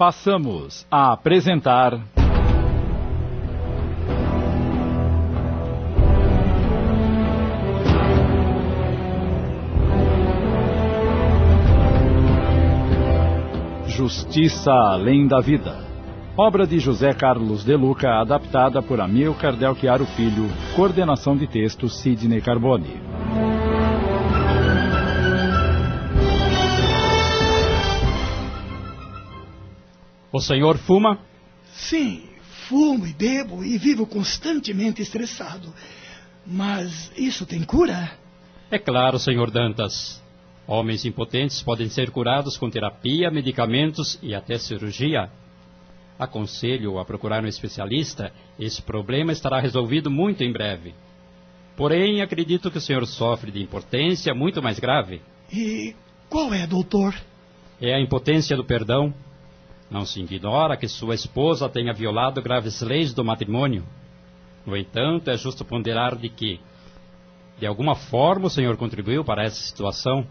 Passamos a apresentar... Justiça Além da Vida, obra de José Carlos De Luca, adaptada por Amilcar Del Chiaro Filho, coordenação de texto Sidney Carboni. O senhor fuma? Sim, fumo e bebo e vivo constantemente estressado. Mas isso tem cura? É claro, senhor Dantas. Homens impotentes podem ser curados com terapia, medicamentos e até cirurgia. Aconselho a procurar um especialista. Esse problema estará resolvido muito em breve. Porém, acredito que o senhor sofre de impotência muito mais grave. E qual é, doutor? É a impotência do perdão. Não se ignora que sua esposa tenha violado graves leis do matrimônio. No entanto, é justo ponderar de que, de alguma forma, o senhor contribuiu para essa situação.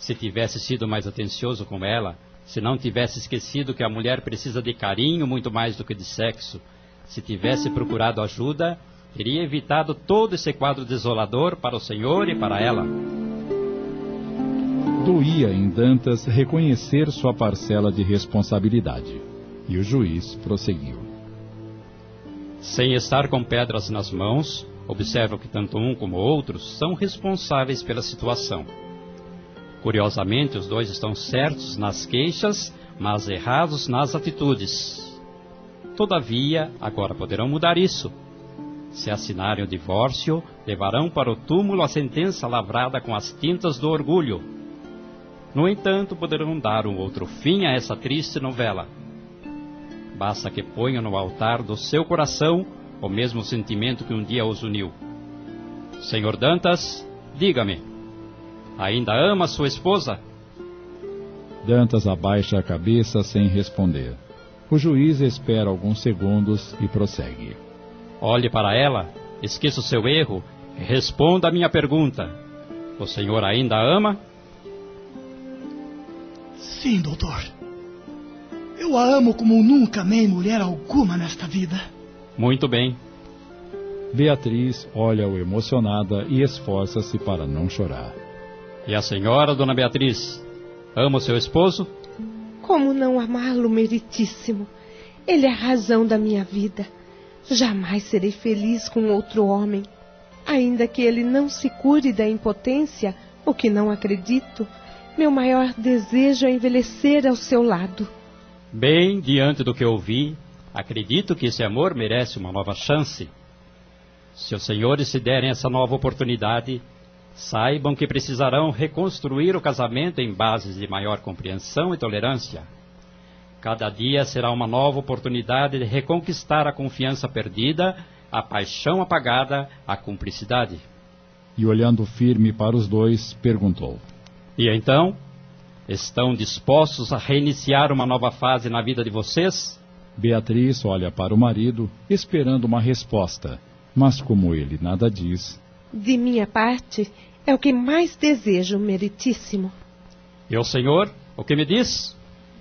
Se tivesse sido mais atencioso com ela, se não tivesse esquecido que a mulher precisa de carinho muito mais do que de sexo, se tivesse procurado ajuda, teria evitado todo esse quadro desolador para o senhor e para ela. Doía em Dantas reconhecer sua parcela de responsabilidade. E o juiz prosseguiu. Sem estar com pedras nas mãos, observo que tanto um como outros são responsáveis pela situação. Curiosamente, os dois estão certos nas queixas, mas errados nas atitudes. Todavia, agora poderão mudar isso. Se assinarem o divórcio, levarão para o túmulo a sentença lavrada com as tintas do orgulho. No entanto, poderão dar um outro fim a essa triste novela. Basta que ponham no altar do seu coração o mesmo sentimento que um dia os uniu. Senhor Dantas, diga-me. Ainda ama sua esposa? Dantas abaixa a cabeça sem responder. O juiz espera alguns segundos e prossegue. Olhe para ela, esqueça o seu erro e responda a minha pergunta. O senhor ainda a ama? Sim, doutor. Eu a amo como nunca amei mulher alguma nesta vida. Muito bem. Beatriz olha-o emocionada e esforça-se para não chorar. E a senhora, dona Beatriz, ama o seu esposo? Como não amá-lo, meritíssimo? Ele é a razão da minha vida. Jamais serei feliz com outro homem. Ainda que ele não se cure da impotência, o que não acredito, meu maior desejo é envelhecer ao seu lado. Bem, diante do que ouvi, acredito que esse amor merece uma nova chance. Se os senhores se derem essa nova oportunidade... saibam que precisarão reconstruir o casamento em bases de maior compreensão e tolerância. Cada dia será uma nova oportunidade de reconquistar a confiança perdida, a paixão apagada, a cumplicidade. E olhando firme para os dois, perguntou. E então, estão dispostos a reiniciar uma nova fase na vida de vocês? Beatriz olha para o marido, esperando uma resposta, mas como ele nada diz... De minha parte, é o que mais desejo, meritíssimo. E o senhor, o que me diz?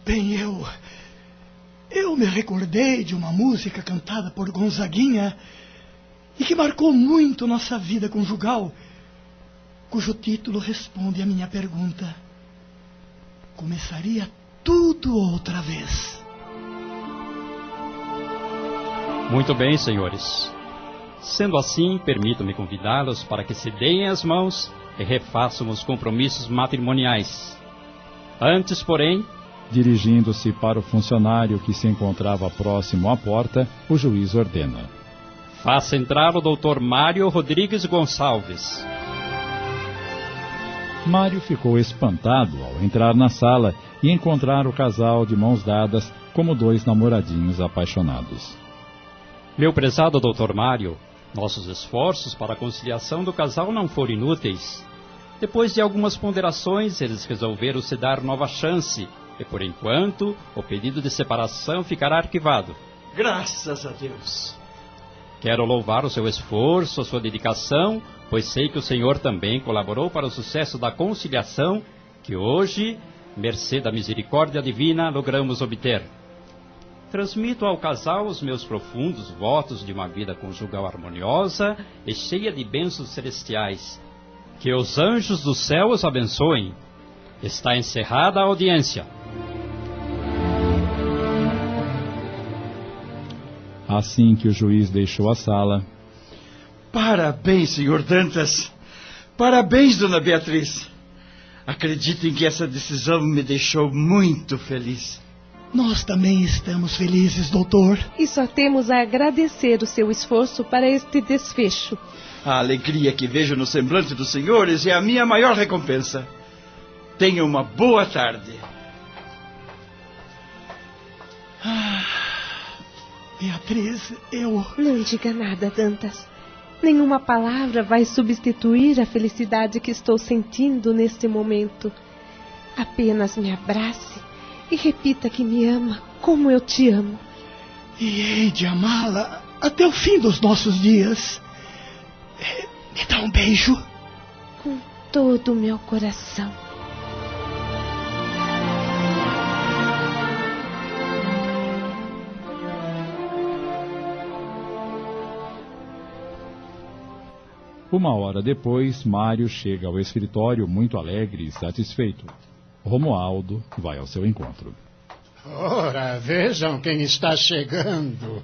Bem, eu me recordei de uma música cantada por Gonzaguinha e que marcou muito nossa vida conjugal, cujo título responde à minha pergunta. Começaria tudo outra vez. Muito bem, senhores. Sendo assim, permitam-me convidá-los para que se deem as mãos e refaçam os compromissos matrimoniais. Antes, porém... Dirigindo-se para o funcionário que se encontrava próximo à porta, o juiz ordena. Faça entrar o doutor Mário Rodrigues Gonçalves. Mário ficou espantado ao entrar na sala e encontrar o casal de mãos dadas como dois namoradinhos apaixonados. Meu prezado doutor Mário... nossos esforços para a conciliação do casal não foram inúteis. Depois de algumas ponderações, eles resolveram se dar nova chance. E, por enquanto, o pedido de separação ficará arquivado. Graças a Deus! Quero louvar o seu esforço, a sua dedicação, pois sei que o senhor também colaborou para o sucesso da conciliação, que hoje mercê da misericórdia divina, logramos obter. Transmito ao casal os meus profundos votos de uma vida conjugal harmoniosa e cheia de bênçãos celestiais. Que os anjos do céu os abençoem. Está encerrada a audiência. Assim que o juiz deixou a sala... Parabéns, senhor Dantas. Parabéns, dona Beatriz. Acreditem que essa decisão me deixou muito feliz. Nós também estamos felizes, doutor. E só temos a agradecer o seu esforço para este desfecho. A alegria que vejo no semblante dos senhores é a minha maior recompensa. Tenha uma boa tarde. Ah, Beatriz, eu... Não diga nada, Dantas. Nenhuma palavra vai substituir a felicidade que estou sentindo neste momento. Apenas me abrace e repita que me ama como eu te amo. E hei de amá-la até o fim dos nossos dias. Me dá um beijo. Com todo o meu coração. Uma hora depois, Mário chega ao escritório muito alegre e satisfeito. Romualdo vai ao seu encontro. Ora, vejam quem está chegando.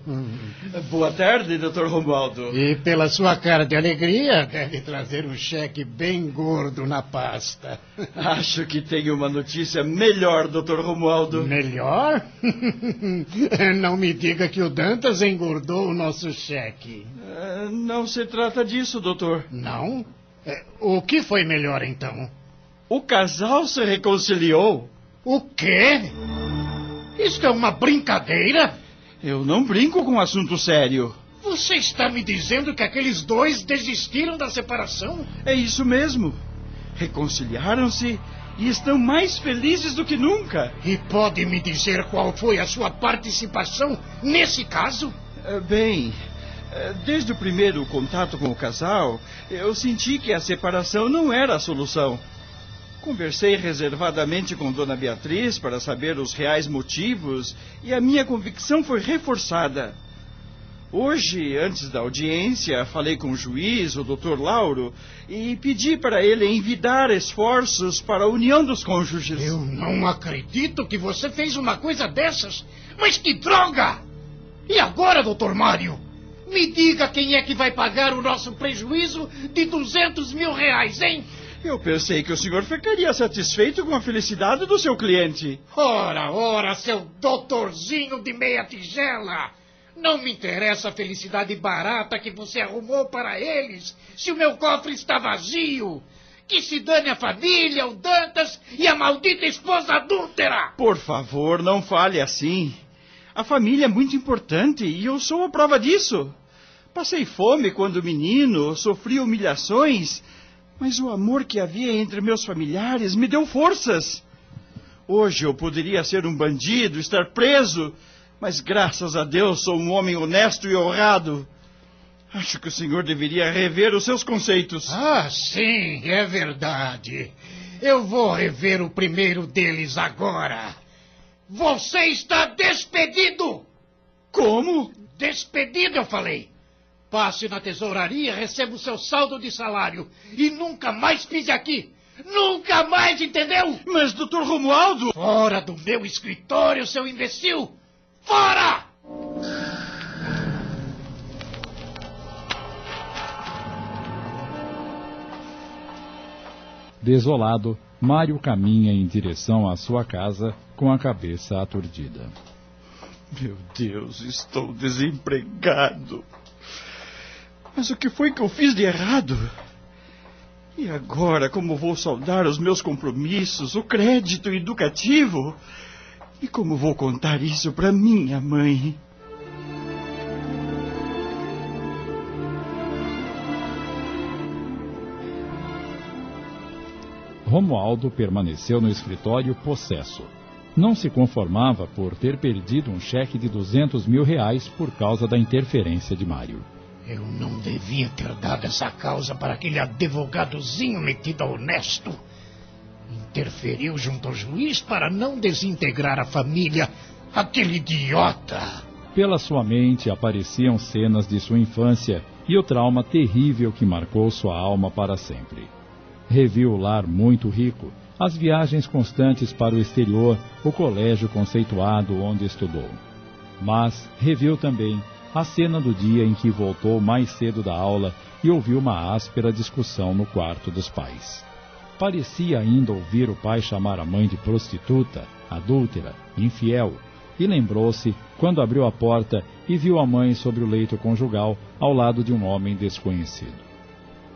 Boa tarde, doutor Romualdo. E pela sua cara de alegria, deve trazer um cheque bem gordo na pasta. Acho que tenho uma notícia melhor, doutor Romualdo. Melhor? Não me diga que o Dantas engordou o nosso cheque. Não se trata disso, doutor. Não? O que foi melhor, então? O casal se reconciliou. O quê? Isto é uma brincadeira? Eu não brinco com um assunto sério. Você está me dizendo que aqueles dois desistiram da separação? É isso mesmo. Reconciliaram-se e estão mais felizes do que nunca. E pode me dizer qual foi a sua participação nesse caso? Bem, desde o primeiro contato com o casal, eu senti que a separação não era a solução. Conversei reservadamente com Dona Beatriz para saber os reais motivos e a minha convicção foi reforçada. Hoje, antes da audiência, falei com o juiz, o Dr. Lauro, e pedi para ele envidar esforços para a união dos cônjuges. Eu não acredito que você fez uma coisa dessas, mas que droga! E agora, Dr. Mário? Me diga quem é que vai pagar o nosso prejuízo de 200 mil reais, hein? Eu pensei que o senhor ficaria satisfeito com a felicidade do seu cliente. Ora, ora, seu doutorzinho de meia tigela! Não me interessa a felicidade barata que você arrumou para eles, se o meu cofre está vazio. Que se dane a família, o Dantas e a maldita esposa adúltera! Por favor, não fale assim. A família é muito importante e eu sou a prova disso. Passei fome quando menino, sofri humilhações... Mas o amor que havia entre meus familiares me deu forças. Hoje eu poderia ser um bandido, estar preso, mas graças a Deus sou um homem honesto e honrado. Acho que o senhor deveria rever os seus conceitos. Ah, sim, é verdade. Eu vou rever o primeiro deles agora. Você está despedido! Como? Despedido, eu falei. Passe na tesouraria, receba o seu saldo de salário. E nunca mais pise aqui. Nunca mais, entendeu? Mas, doutor Romualdo... Fora do meu escritório, seu imbecil! Fora! Desolado, Mário caminha em direção à sua casa com a cabeça aturdida. Meu Deus, estou desempregado. Mas o que foi que eu fiz de errado? E agora, como vou saldar os meus compromissos, o crédito educativo? E como vou contar isso para minha mãe? Romualdo permaneceu no escritório possesso. Não se conformava por ter perdido um cheque de 200 mil reais por causa da interferência de Mário. Eu não devia ter dado essa causa para aquele advogadozinho metido a honesto. interferiu junto ao juiz para não desintegrar a família. Aquele idiota! Pela sua mente apareciam cenas de sua infância e o trauma terrível que marcou sua alma para sempre. Reviu o lar muito rico, as viagens constantes para o exterior, o colégio conceituado onde estudou. Mas reviu também a cena do dia em que voltou mais cedo da aula e ouviu uma áspera discussão no quarto dos pais. Parecia ainda ouvir o pai chamar a mãe de prostituta, adúltera, infiel, e lembrou-se quando abriu a porta e viu a mãe sobre o leito conjugal ao lado de um homem desconhecido.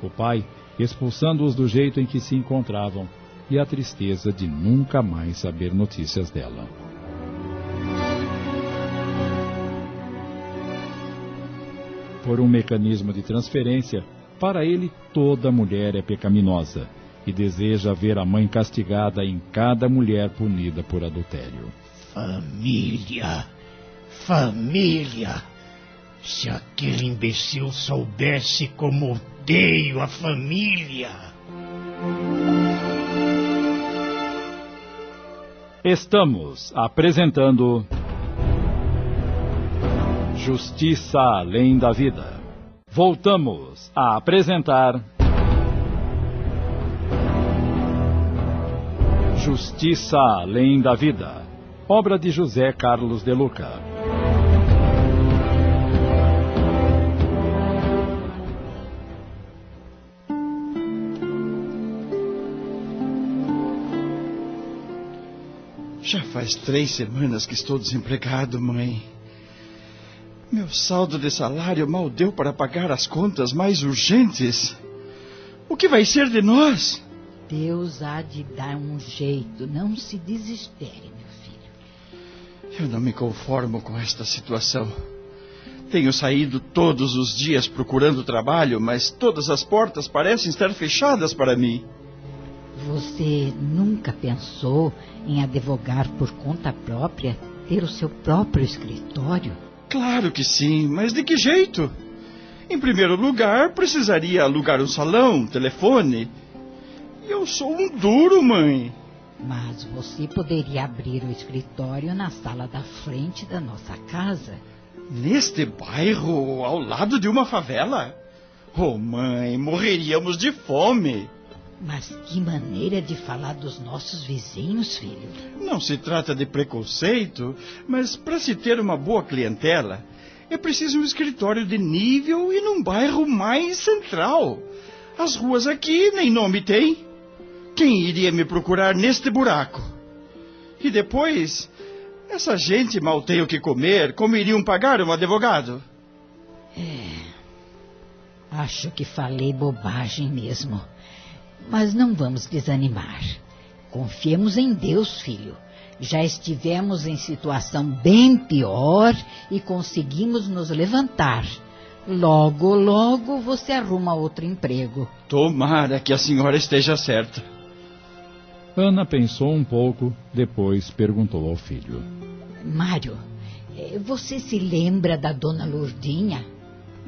O pai expulsando-os do jeito em que se encontravam e a tristeza de nunca mais saber notícias dela. Por um mecanismo de transferência, para ele toda mulher é pecaminosa e deseja ver a mãe castigada em cada mulher punida por adultério. Família! Família! Se aquele imbecil soubesse como odeio a família! Estamos apresentando... Justiça Além da Vida. Voltamos a apresentar... Justiça Além da Vida, obra de José Carlos De Luca. Já faz 3 semanas que estou desempregado, mãe. Meu saldo de salário mal deu para pagar as contas mais urgentes. O que vai ser de nós? Deus há de dar um jeito. Não se desespere, meu filho. Eu não me conformo com esta situação. Tenho saído todos os dias procurando trabalho, mas todas as portas parecem estar fechadas para mim. Você nunca pensou em advogar por conta própria, ter o seu próprio escritório? Claro que sim, mas de que jeito? Em primeiro lugar, precisaria alugar um salão, um telefone. Eu sou um duro, mãe. Mas você poderia abrir o escritório na sala da frente da nossa casa. Neste bairro, ao lado de uma favela? Oh, mãe, morreríamos de fome. Mas que maneira de falar dos nossos vizinhos, filho. Não se trata de preconceito, mas para se ter uma boa clientela, é preciso um escritório de nível e num bairro mais central. As ruas aqui nem nome têm. Quem iria me procurar neste buraco? E depois, essa gente mal tem o que comer, como iriam pagar um advogado? Acho que falei bobagem mesmo. Mas não vamos desanimar. Confiemos em Deus, filho. Já estivemos em situação bem pior e conseguimos nos levantar. Logo, logo você arruma outro emprego. Tomara que a senhora esteja certa. Ana pensou um pouco, depois perguntou ao filho. Mário, você se lembra da dona Lourdinha?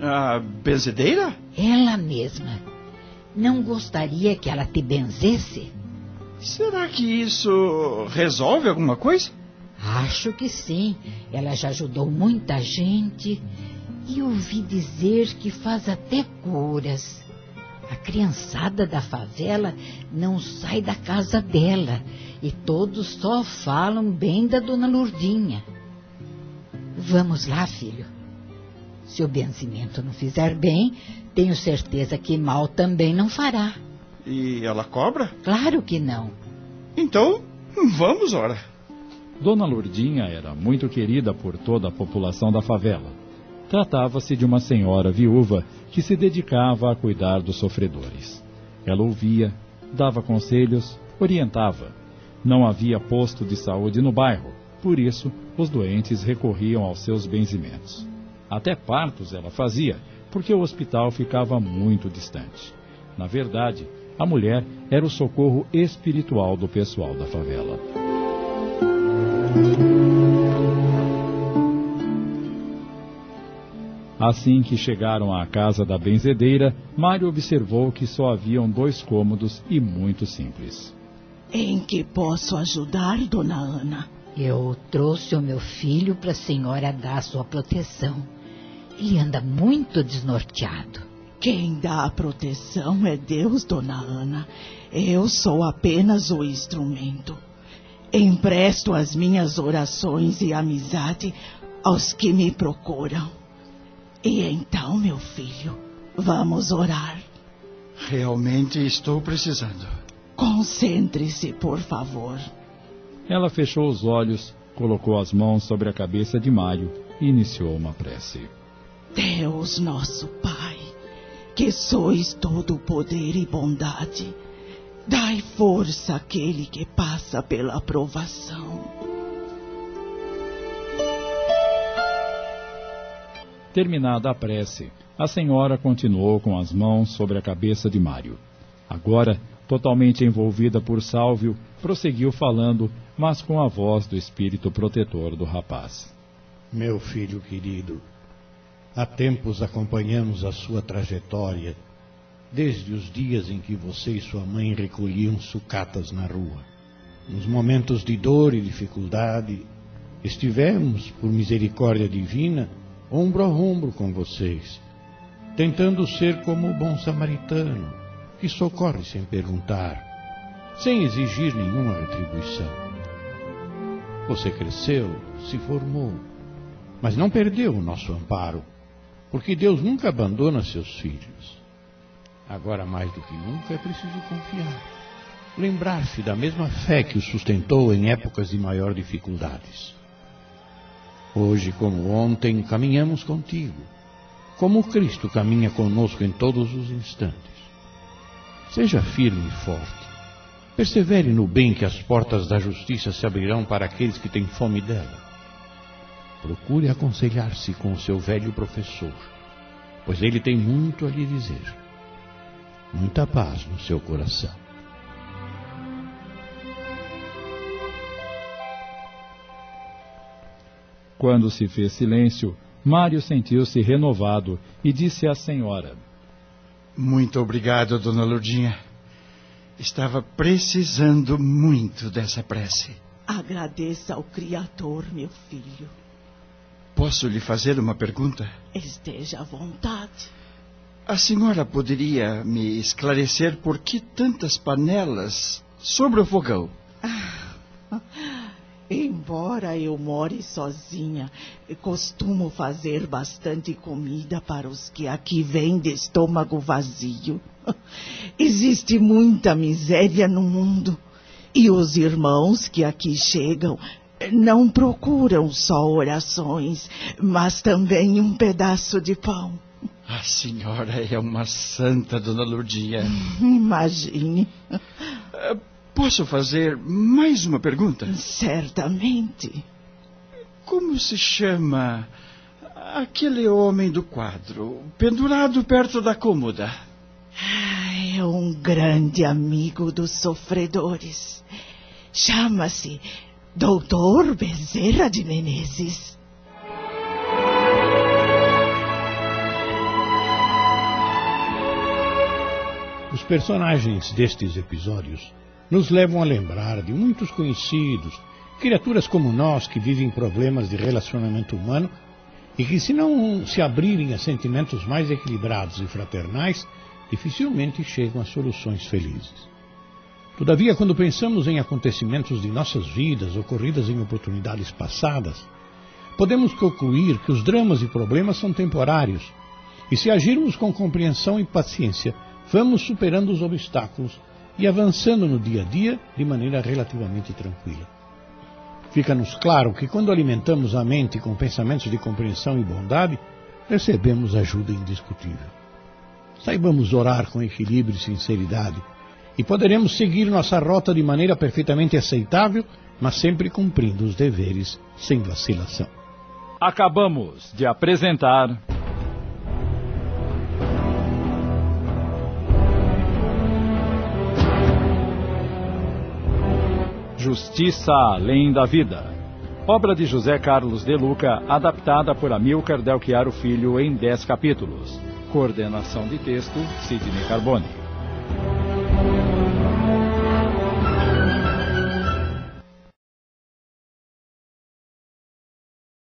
A benzedeira? Ela mesma. Não gostaria que ela te benzesse? Será que isso resolve alguma coisa? Acho que sim. Ela já ajudou muita gente. E ouvi dizer que faz até curas. A criançada da favela não sai da casa dela. E todos só falam bem da dona Lourdinha. Vamos lá, filho. Se o benzimento não fizer bem, tenho certeza que mal também não fará. E ela cobra? Claro que não. Então, vamos ora. Dona Lourdinha era muito querida por toda a população da favela. Tratava-se de uma senhora viúva que se dedicava a cuidar dos sofredores. Ela ouvia, dava conselhos, orientava. Não havia posto de saúde no bairro, por isso os doentes recorriam aos seus benzimentos. Até partos ela fazia, porque o hospital ficava muito distante. Na verdade, a mulher era o socorro espiritual do pessoal da favela. Assim que chegaram à casa da benzedeira, Mário observou que só haviam 2 cômodos e muito simples. Em que posso ajudar, dona Ana? Eu trouxe o meu filho para a senhora dar sua proteção. Ele anda muito desnorteado. Quem dá a proteção é Deus, dona Ana. Eu sou apenas o instrumento. Empresto as minhas orações e amizade aos que me procuram. E então, meu filho, vamos orar. Realmente estou precisando. Concentre-se, por favor. Ela fechou os olhos, colocou as mãos sobre a cabeça de Mário e iniciou uma prece. Deus nosso Pai, que sois todo o poder e bondade, dai força àquele que passa pela provação. Terminada a prece, a senhora continuou com as mãos sobre a cabeça de Mário. Agora, totalmente envolvida por Sálvio, prosseguiu falando, mas com a voz do espírito protetor do rapaz. Meu filho querido, há tempos acompanhamos a sua trajetória, desde os dias em que você e sua mãe recolhiam sucatas na rua. Nos momentos de dor e dificuldade, estivemos, por misericórdia divina, ombro a ombro com vocês, tentando ser como o bom samaritano, que socorre sem perguntar, sem exigir nenhuma retribuição. Você cresceu, se formou, mas não perdeu o nosso amparo, porque Deus nunca abandona seus filhos. Agora, mais do que nunca, é preciso confiar, lembrar-se da mesma fé que o sustentou em épocas de maior dificuldades. Hoje, como ontem, caminhamos contigo, como Cristo caminha conosco em todos os instantes. Seja firme e forte. Persevere no bem, que as portas da justiça se abrirão para aqueles que têm fome dela. Procure aconselhar-se com o seu velho professor, pois ele tem muito a lhe dizer. Muita paz no seu coração. Quando se fez silêncio, Mário sentiu-se renovado e disse à senhora: Muito obrigado, dona Lurdinha. Estava precisando muito dessa prece. Agradeça ao Criador, meu filho. Posso lhe fazer uma pergunta? Esteja à vontade. A senhora poderia me esclarecer por que tantas panelas sobre o fogão? Embora eu more sozinha, costumo fazer bastante comida para os que aqui vêm de estômago vazio. Existe muita miséria no mundo, e os irmãos que aqui chegam não procuram só orações, mas também um pedaço de pão. A senhora é uma santa, dona Lurdinha. Imagine. Posso fazer mais uma pergunta? Certamente. Como se chama aquele homem do quadro, pendurado perto da cômoda? É um grande amigo dos sofredores. Chama-se Doutor Bezerra de Menezes. Os personagens destes episódios nos levam a lembrar de muitos conhecidos, criaturas como nós que vivem problemas de relacionamento humano e que, se não se abrirem a sentimentos mais equilibrados e fraternais, dificilmente chegam a soluções felizes. Todavia, quando pensamos em acontecimentos de nossas vidas ocorridas em oportunidades passadas, podemos concluir que os dramas e problemas são temporários e, se agirmos com compreensão e paciência, vamos superando os obstáculos e avançando no dia a dia de maneira relativamente tranquila. Fica-nos claro que, quando alimentamos a mente com pensamentos de compreensão e bondade, recebemos ajuda indiscutível. Saibamos orar com equilíbrio e sinceridade, e poderemos seguir nossa rota de maneira perfeitamente aceitável, mas sempre cumprindo os deveres sem vacilação. Acabamos de apresentar Justiça Além da Vida, obra de José Carlos De Luca, adaptada por Amilcar Del Chiaro Filho em 10 capítulos. Coordenação de texto, Sidney Carboni.